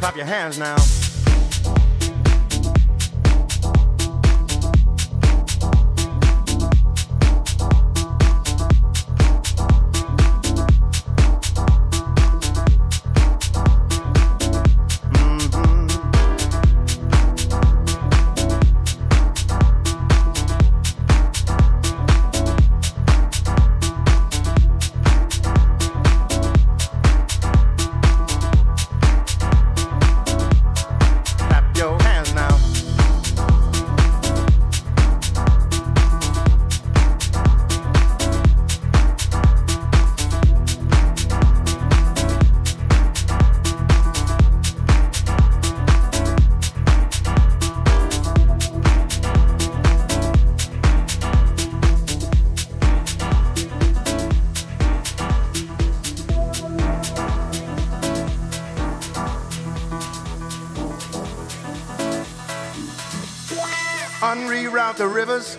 Clap your hands now. Unreroute the rivers,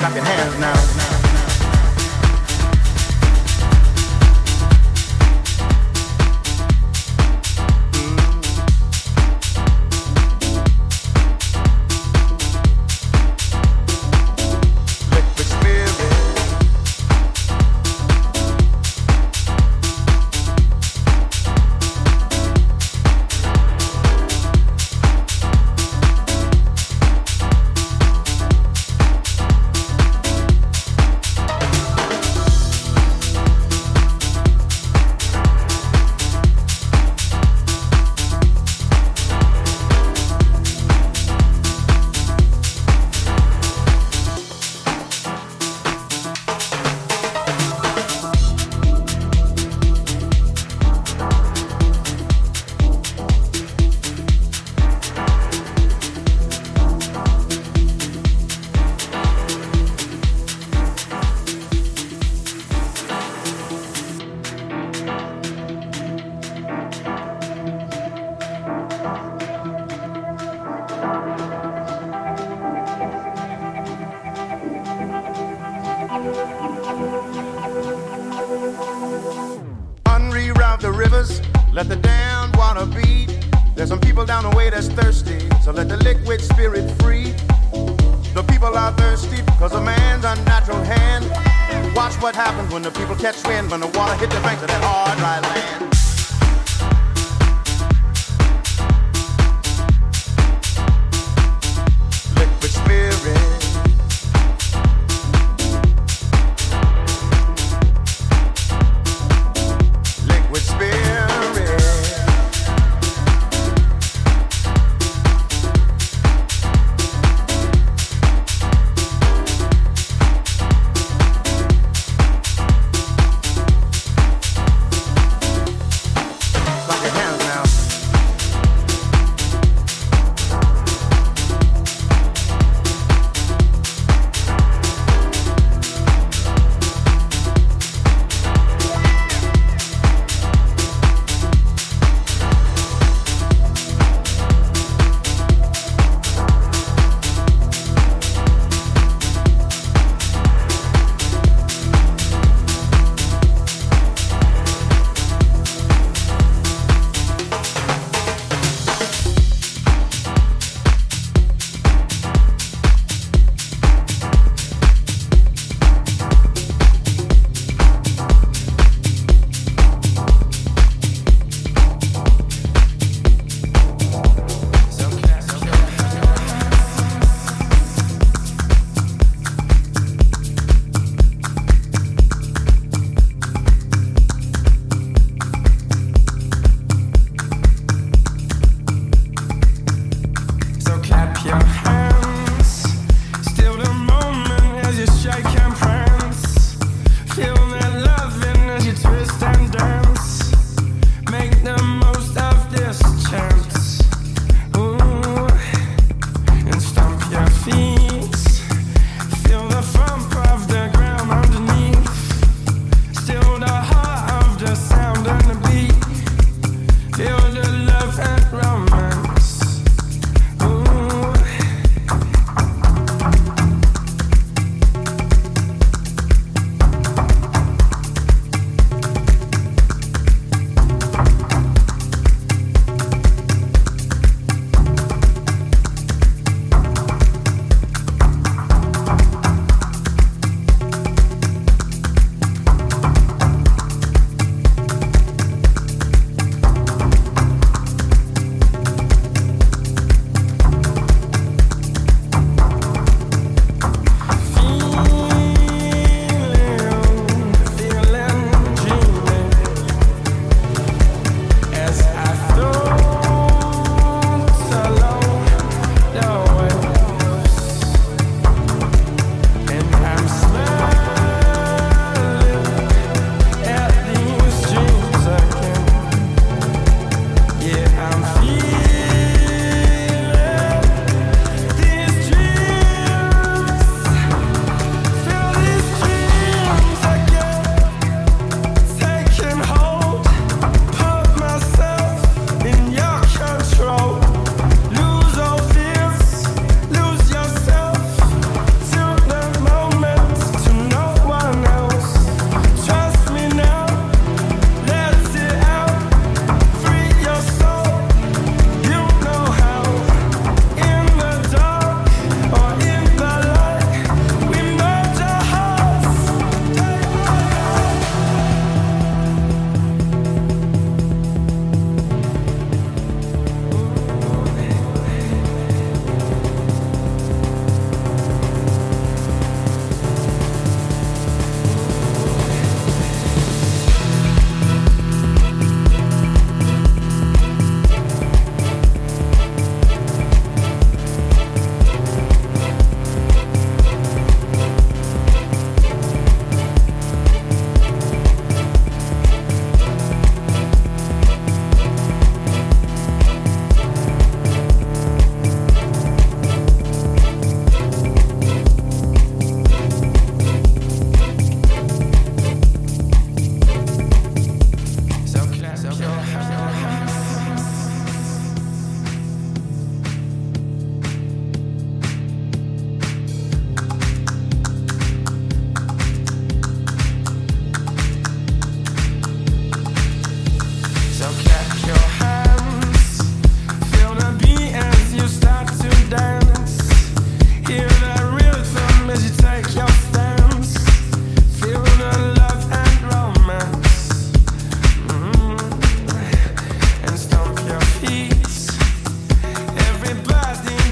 Clap your hands now. Let the damned water beat. There's some people down the way that's thirsty, so let the liquid spirit free. The people are thirsty because of man's unnatural hand. Watch what happens when the people catch wind, when the water hit the banks of that hard, dry land.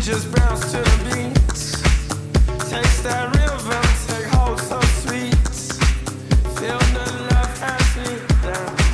just bounce to the beat. Taste that rhythm, take hold so sweet. Feel the love as we dance.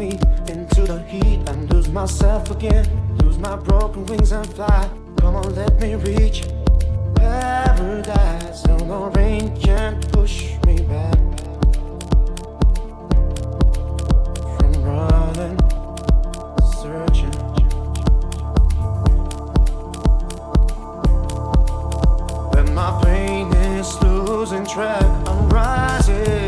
me into the heat and lose myself again. Lose my broken wings and fly. Come on, let me reach paradise. No, no rain can push me back from running, searching. When my pain is losing track, I'm rising.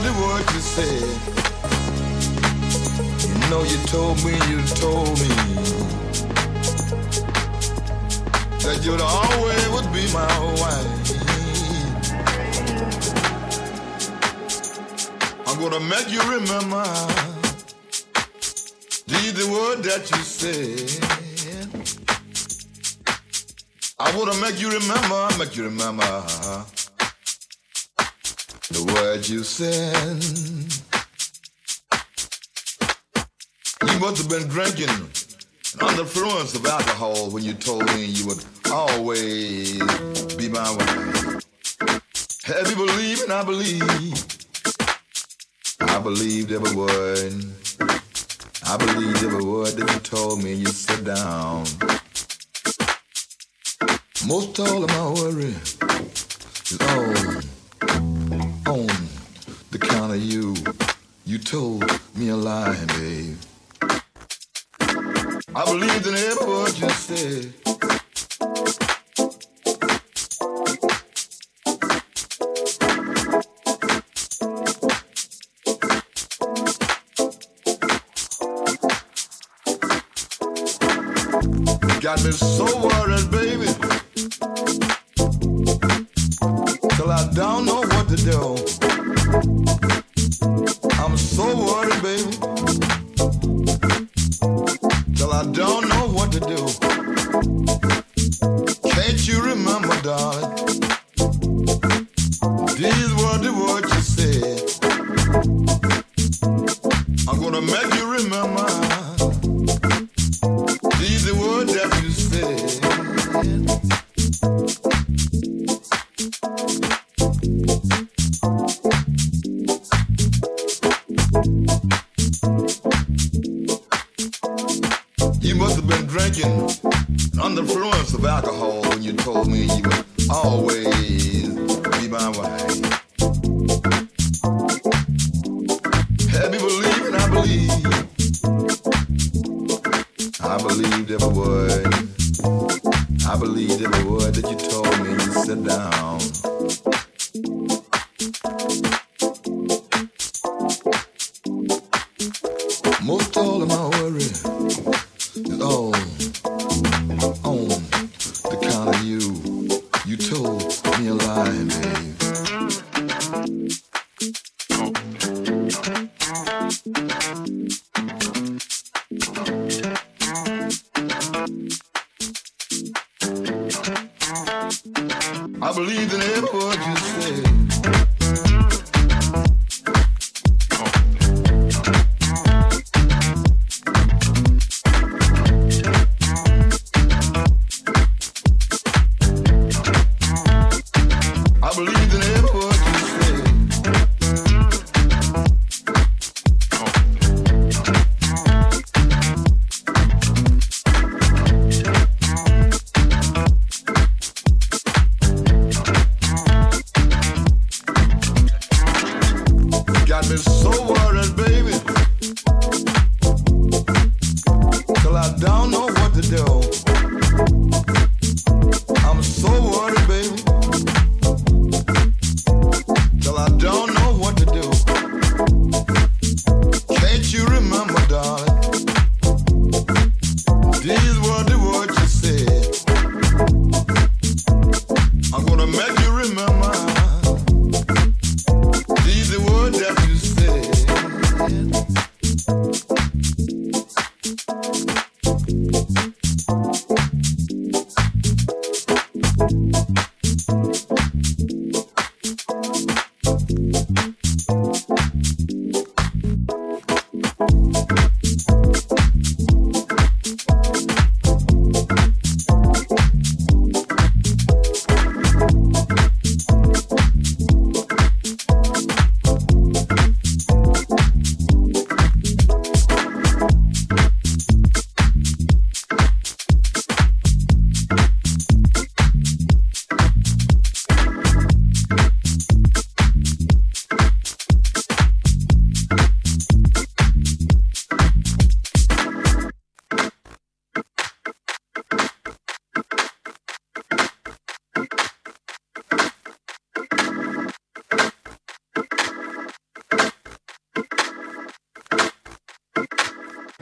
every word you said. You know you told me that you'd always would be my wife. I'm gonna make you remember the word that you said. I wanna make you remember the word you said. You must have been drinking and under influence of alcohol when you told me you would always be my wife. Have you believed and I believe. I believed every word. I believed every word that you told me. You sit down. Most all of my worry is on the count of you. You told me a lie, babe. I believed in every word you said. Got me so worried, baby, till I don't know what to do. I'm so worried, baby, till I don't know what to do. Can't you remember, darling, these were the words you said. I'm gonna make you remember.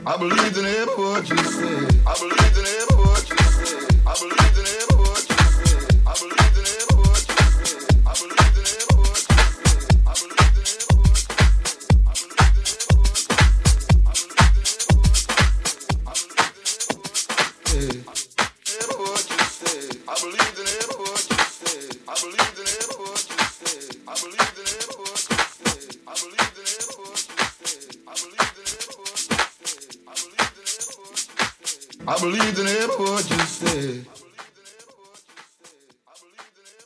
I believed in every word you said. I believed in every word you said. I believed in every word you said. I believed in every word you said. I believed in every word you said. I believed in every word you said. I believed in every word you said. I believed in every word you said. I believed in every word you said. I believed in every word you said.